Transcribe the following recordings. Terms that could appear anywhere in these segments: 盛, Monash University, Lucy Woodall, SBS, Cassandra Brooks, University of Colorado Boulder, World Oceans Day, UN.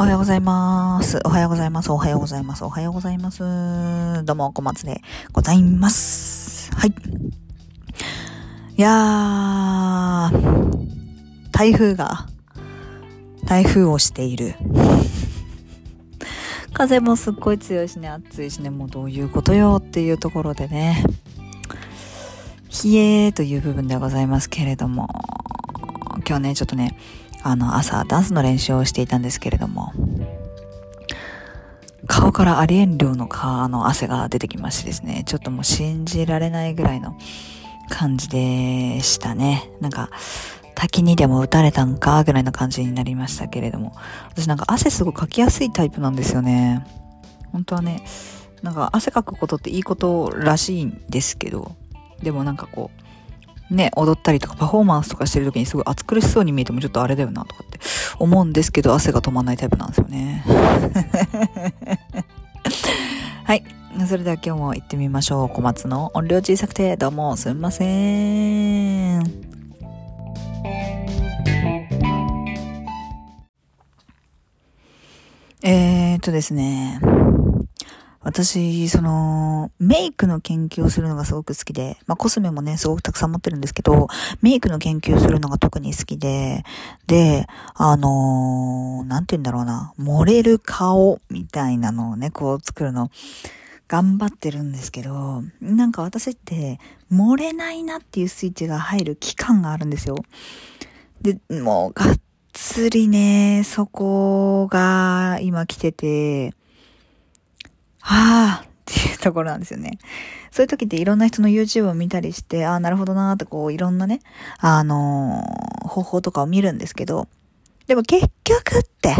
おはようございます。おはようございます。おはようございます。おはようございます。どうも、小松でございます。はい。いやー、台風をしている。風もすっごい強いしね、暑いしね、もうどういうことよっていうところでね、冷えという部分でございますけれども、今日ね、ちょっとね、朝ダンスの練習をしていたんですけれども、顔からありえん量の汗が出てきましてですね、ちょっともう信じられないぐらいの感じでしたね。なんか滝にでも打たれたんかぐらいの感じになりましたけれども、私なんか汗すごいかきやすいタイプなんですよね。本当はね、なんか汗かくことっていいことらしいんですけど、でもなんかこうね、踊ったりとかパフォーマンスとかしてる時にすごい暑苦しそうに見えてもちょっとあれだよなとかって思うんですけど、汗が止まんないタイプなんですよね。はい。それでは今日も行ってみましょう。小松の音量小さくてどうもすんません。ですね。私、メイクの研究をするのがすごく好きで、まあコスメもね、すごくたくさん持ってるんですけど、メイクの研究をするのが特に好きで、で、なんて言うんだろうな、盛れる顔みたいなのをね、こう作るの、頑張ってるんですけど、なんか私って、盛れないなっていうスイッチが入る期間があるんですよ。で、もう、がっつりね、そこが今来てて、はぁっていうところなんですよね。そういう時っていろんな人の YouTube を見たりして、ああ、なるほどなーってこういろんなね、方法とかを見るんですけど、でも結局って、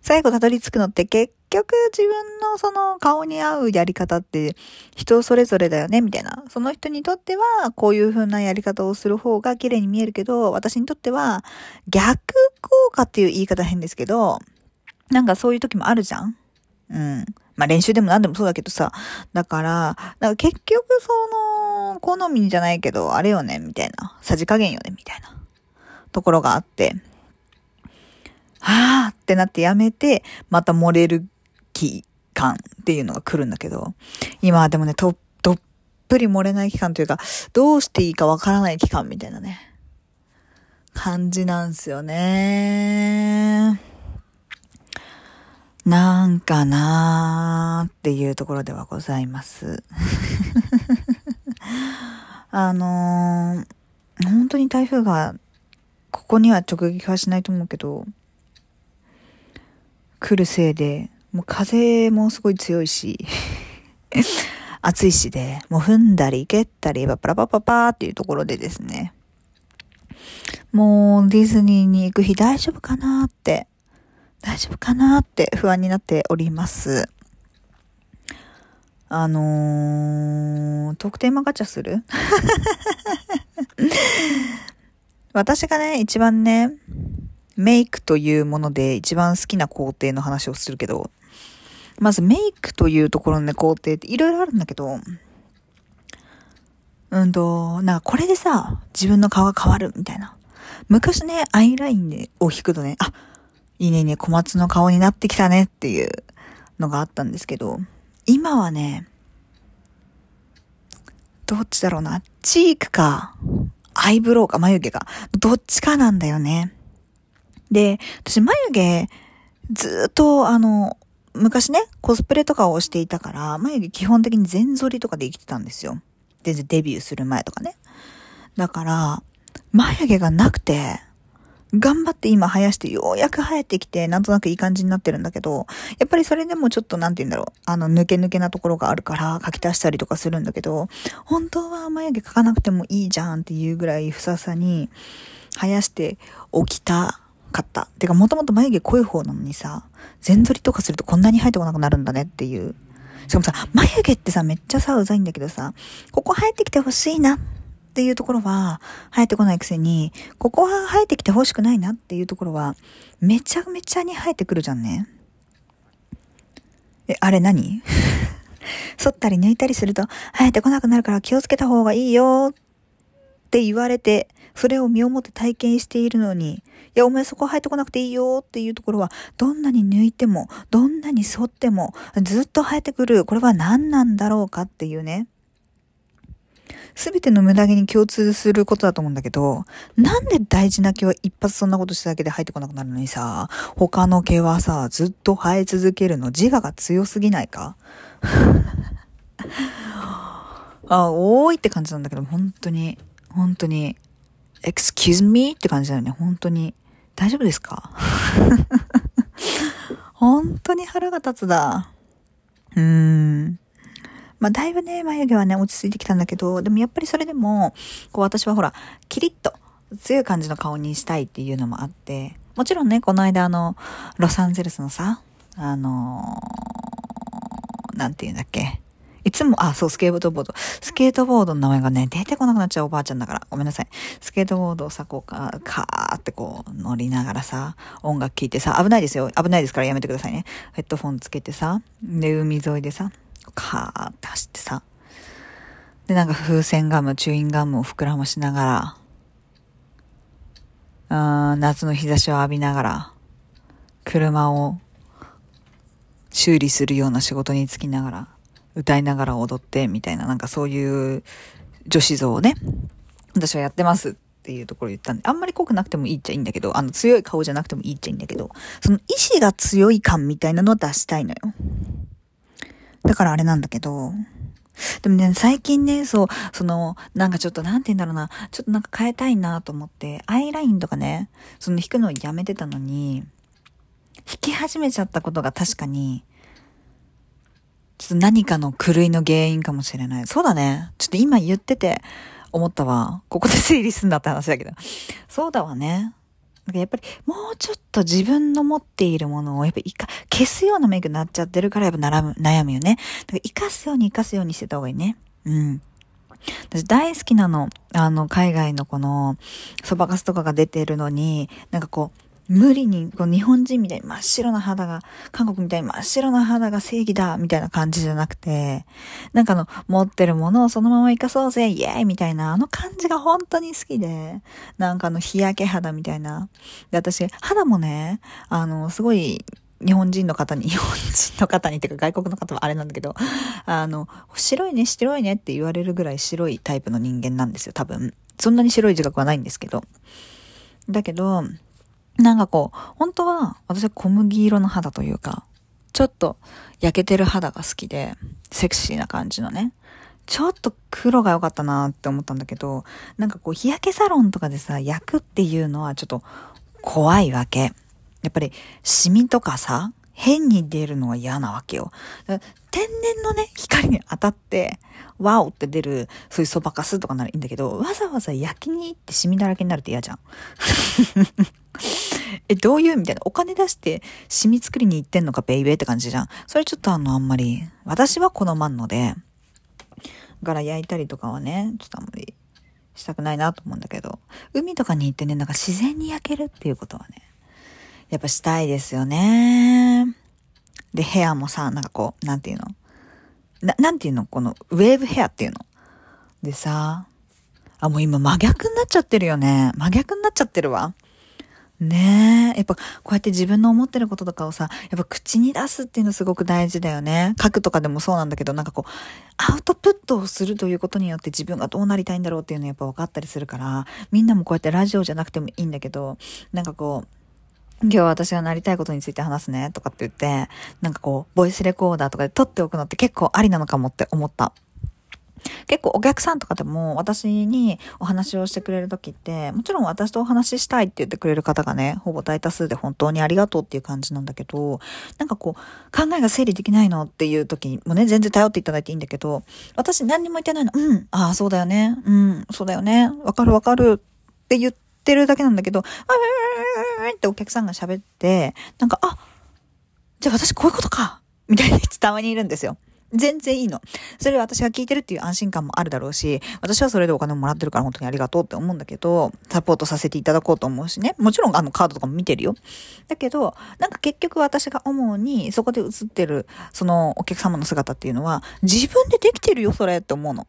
最後たどり着くのって結局自分のその顔に合うやり方って人それぞれだよね、みたいな。その人にとってはこういう風なやり方をする方が綺麗に見えるけど、私にとっては逆効果っていう言い方変ですけど、なんかそういう時もあるじゃん。うん。まあ練習でも何でもそうだけどさ。だから結局好みじゃないけど、あれよね、みたいな。さじ加減よね、みたいな。ところがあって。はぁーってなってやめて、また漏れる期間っていうのが来るんだけど。今でもね、どっぷり漏れない期間というか、どうしていいかわからない期間みたいなね。感じなんすよね。なんかなーっていうところではございます。本当に台風が、ここには直撃はしないと思うけど、来るせいで、もう風もすごい強いし、暑いしで、もう踏んだり蹴ったり、パラパパパーっていうところでですね、もうディズニーに行く日大丈夫かなって不安になっております。特典マガチャする？私がね、一番ね、メイクというもので一番好きな工程の話をするけど、まずメイクというところのね、工程っていろいろあるんだけど、なんかこれでさ、自分の顔が変わるみたいな。昔ね、アイラインを引くとね、あ、いいねいいね、小松の顔になってきたねっていうのがあったんですけど、今はね、どっちだろうな、チークか、アイブロウか、眉毛か、どっちかなんだよね。で、私眉毛、ずっと昔ね、コスプレとかをしていたから、眉毛基本的に全剃りとかで生きてたんですよ。で、デビューする前とかね。だから、眉毛がなくて、頑張って今生やしてようやく生えてきて、なんとなくいい感じになってるんだけど、やっぱりそれでもちょっとなんて言うんだろう、抜け抜けなところがあるから書き足したりとかするんだけど、本当は眉毛描かなくてもいいじゃんっていうぐらいふささに生やしておきたかった。てかもともと眉毛濃い方なのにさ、全剃りとかするとこんなに生えてこなくなるんだねっていう。しかもさ、眉毛ってさ、めっちゃさ、うざいんだけどさ、ここ生えてきてほしいな。っていうところは生えてこないくせに、ここは生えてきて欲しくないなっていうところはめちゃめちゃに生えてくるじゃんね。あれ何？剃ったり抜いたりすると生えてこなくなるから気をつけた方がいいよって言われて、それを身をもって体験しているのに、いやお前そこ入ってこなくていいよっていうところは、どんなに抜いてもどんなに剃ってもずっと生えてくる、これは何なんだろうかっていうね、すべての無駄毛に共通することだと思うんだけど、なんで大事な毛は一発そんなことしただけで生えてこなくなるのにさ、他の毛はさずっと生え続けるの、自我が強すぎないかあ、多いって感じなんだけど、本当に excuse me って感じだよね。本当に大丈夫ですか本当に腹が立つだ。まあ、だいぶね、眉毛はね、落ち着いてきたんだけど、でもやっぱりそれでも、こう私はほら、キリッと強い感じの顔にしたいっていうのもあって、もちろんね、この間ロサンゼルスのさ、なんていうんだっけ。いつも、あ、そう、スケートボードの名前がね、出てこなくなっちゃうおばあちゃんだから、ごめんなさい。スケートボードをさ、こうカーってこう、乗りながらさ、音楽聴いてさ、危ないですよ。危ないですからやめてくださいね。ヘッドフォンつけてさ、で、海沿いでさ、カーって走ってさ、でなんか風船ガム、チューインガムを膨らましながら、夏の日差しを浴びながら、車を修理するような仕事に就きながら、歌いながら踊ってみたいな、なんかそういう女子像をね、私はやってますっていうところを言ったんで、あんまり濃くなくてもいいっちゃいいんだけど、強い顔じゃなくてもいいっちゃいいんだけど、その意志が強い感みたいなのを出したいのよ。だからあれなんだけど、でもね、最近ね、そう、なんかちょっとなんて言うんだろうな、ちょっとなんか変えたいなと思って、アイラインとかね、引くのをやめてたのに、引き始めちゃったことが確かに、ちょっと何かの狂いの原因かもしれない。そうだね。ちょっと今言ってて思ったわ。ここで整理すんだって話だけど。そうだわね。なんかやっぱりもうちょっと自分の持っているものをやっぱ消すようなメイクになっちゃってるから、やっぱ悩むよね。だから生かすようにしてた方がいいね。うん。私大好きなの。海外のこのそばかすとかが出てるのに、なんかこう、無理にこう日本人みたいに真っ白な肌が、韓国みたいに真っ白な肌が正義だみたいな感じじゃなくて、なんか持ってるものをそのまま生かそうぜ、イエーイみたいな、感じが本当に好きで、なんか日焼け肌みたいな。で、私、肌もね、すごい、日本人の方にってか外国の方はあれなんだけど、白いねって言われるぐらい白いタイプの人間なんですよ、多分。そんなに白い自覚はないんですけど。だけど、なんかこう、本当は私は小麦色の肌というか、ちょっと焼けてる肌が好きで、セクシーな感じのね。ちょっと黒が良かったなって思ったんだけど、なんかこう日焼けサロンとかでさ、焼くっていうのはちょっと怖いわけ。やっぱりシミとかさ、変に出るのは嫌なわけよ。だから天然のね、光に当たって、ワオって出る、そういうそばかすとかならいいんだけど、わざわざ焼きに行ってシミだらけになるって嫌じゃん。どういうみたいな。お金出してシミ作りに行ってんのか、ベイベーって感じじゃん。それちょっとあんまり、私は好まんので、から焼いたりとかはね、ちょっとあんまりしたくないなと思うんだけど、海とかに行ってね、なんか自然に焼けるっていうことはね、やっぱしたいですよね。で、ヘアもさ、なんかこう、なんていうのこのウェーブヘアっていうのでさ、あ、もう今真逆になっちゃってるよね。真逆になっちゃってるわ。ねえ、やっぱこうやって自分の思ってることとかをさ、やっぱ口に出すっていうのすごく大事だよね。書くとかでもそうなんだけど、なんかこうアウトプットをするということによって自分がどうなりたいんだろうっていうのはやっぱ分かったりするから、みんなもこうやってラジオじゃなくてもいいんだけど、なんかこう、今日は私がなりたいことについて話すねとかって言って、なんかこうボイスレコーダーとかで撮っておくのって結構ありなのかもって思った。結構お客さんとかでも私にお話をしてくれるときって、もちろん私とお話ししたいって言ってくれる方がね、ほぼ大多数で本当にありがとうっていう感じなんだけど、なんかこう考えが整理できないのっていうときもね、全然頼っていただいていいんだけど、私何にも言ってないの、ああそうだよね、そうだよね、わかるって言ってるだけなんだけど、ってお客さんが喋って、なんか、あ、じゃあ私こういうことかみたいな人たまにいるんですよ。全然いいの。それは私が聞いてるっていう安心感もあるだろうし、私はそれでお金をもらってるから本当にありがとうって思うんだけど、サポートさせていただこうと思うしね。もちろんカードとかも見てるよ。だけど、なんか結局私が思うに、そこで映ってる、そのお客様の姿っていうのは、自分でできてるよ、それって思うの。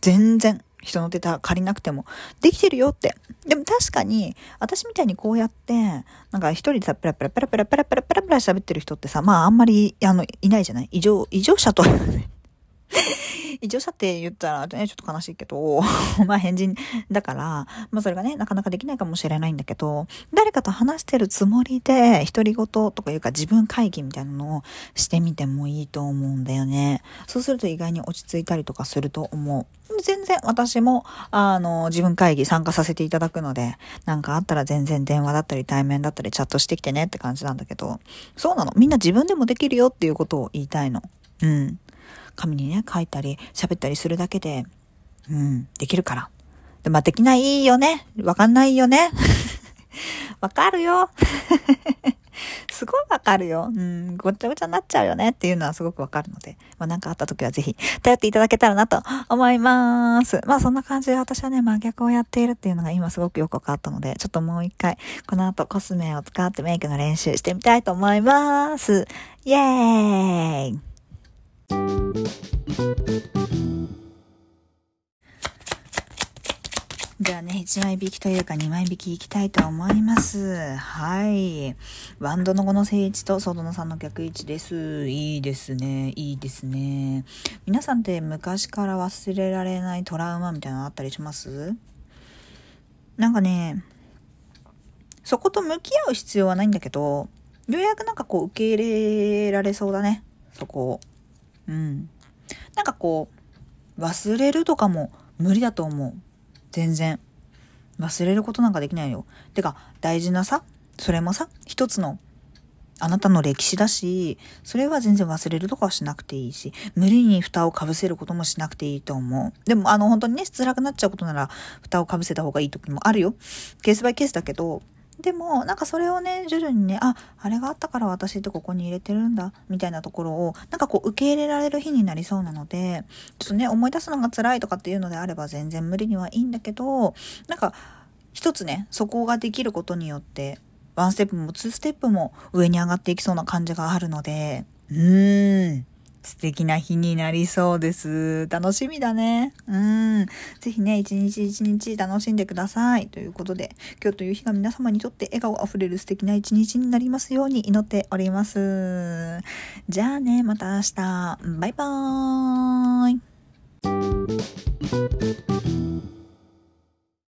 全然。人のデータ借りなくてもできてるよって。でも確かに私みたいにこうやってなんか一人でさペラペラペラペラペラペラペラペラ喋ってる人ってさ、まああんまりいないじゃない。異常者と異常者って言ったら、ね、ちょっと悲しいけどまあ変人だから、まあそれがねなかなかできないかもしれないんだけど、誰かと話してるつもりで独り言とかいうか自分会議みたいなのをしてみてもいいと思うんだよね。そうすると意外に落ち着いたりとかすると思う。全然私も自分会議参加させていただくので、なんかあったら全然電話だったり対面だったりチャットしてきてねって感じなんだけど、そうなの、みんな自分でもできるよっていうことを言いたいの。うん。紙にね書いたり喋ったりするだけで、うん、できるから。で、まあ、できないよね。わかんないよね。わかるよ。すごいわかるよ。うん、ごちゃごちゃになっちゃうよねっていうのはすごくわかるので、まあ、なんかあった時はぜひ頼っていただけたらなと思います。まあそんな感じで私はね真逆をやっているっていうのが今すごくよくわかったので、ちょっともう一回この後コスメを使ってメイクの練習してみたいと思います。イエーイ。じゃあね、1枚引きというか2枚引きいきたいと思います。はい、ワンドの5の正位置とソードの3の逆位置です。いいですね、いいですね。皆さんって昔から忘れられないトラウマみたいなのあったりします？なんかね、そこと向き合う必要はないんだけど、ようやくなんかこう受け入れられそうだね、そこを。うん、なんかこう忘れるとかも無理だと思う。全然忘れることなんかできないよ。てか大事なさ、それもさ一つのあなたの歴史だし、それは全然忘れるとかはしなくていいし、無理に蓋をかぶせることもしなくていいと思う。でも本当にね辛くなっちゃうことなら蓋をかぶせた方がいい時もあるよ。ケースバイケースだけど、でもなんかそれをね徐々にね、あれがあったから私ってここに入れてるんだみたいなところをなんかこう受け入れられる日になりそうなので、ちょっとね思い出すのが辛いとかっていうのであれば全然無理にはいいんだけど、なんか一つねそこができることによってワンステップもツーステップも上に上がっていきそうな感じがあるので、素敵な日になりそうです。楽しみだね。ぜひね、一日一日楽しんでください。ということで、今日という日が皆様にとって笑顔あふれる素敵な一日になりますように祈っております。じゃあね、また明日。バイバーイ。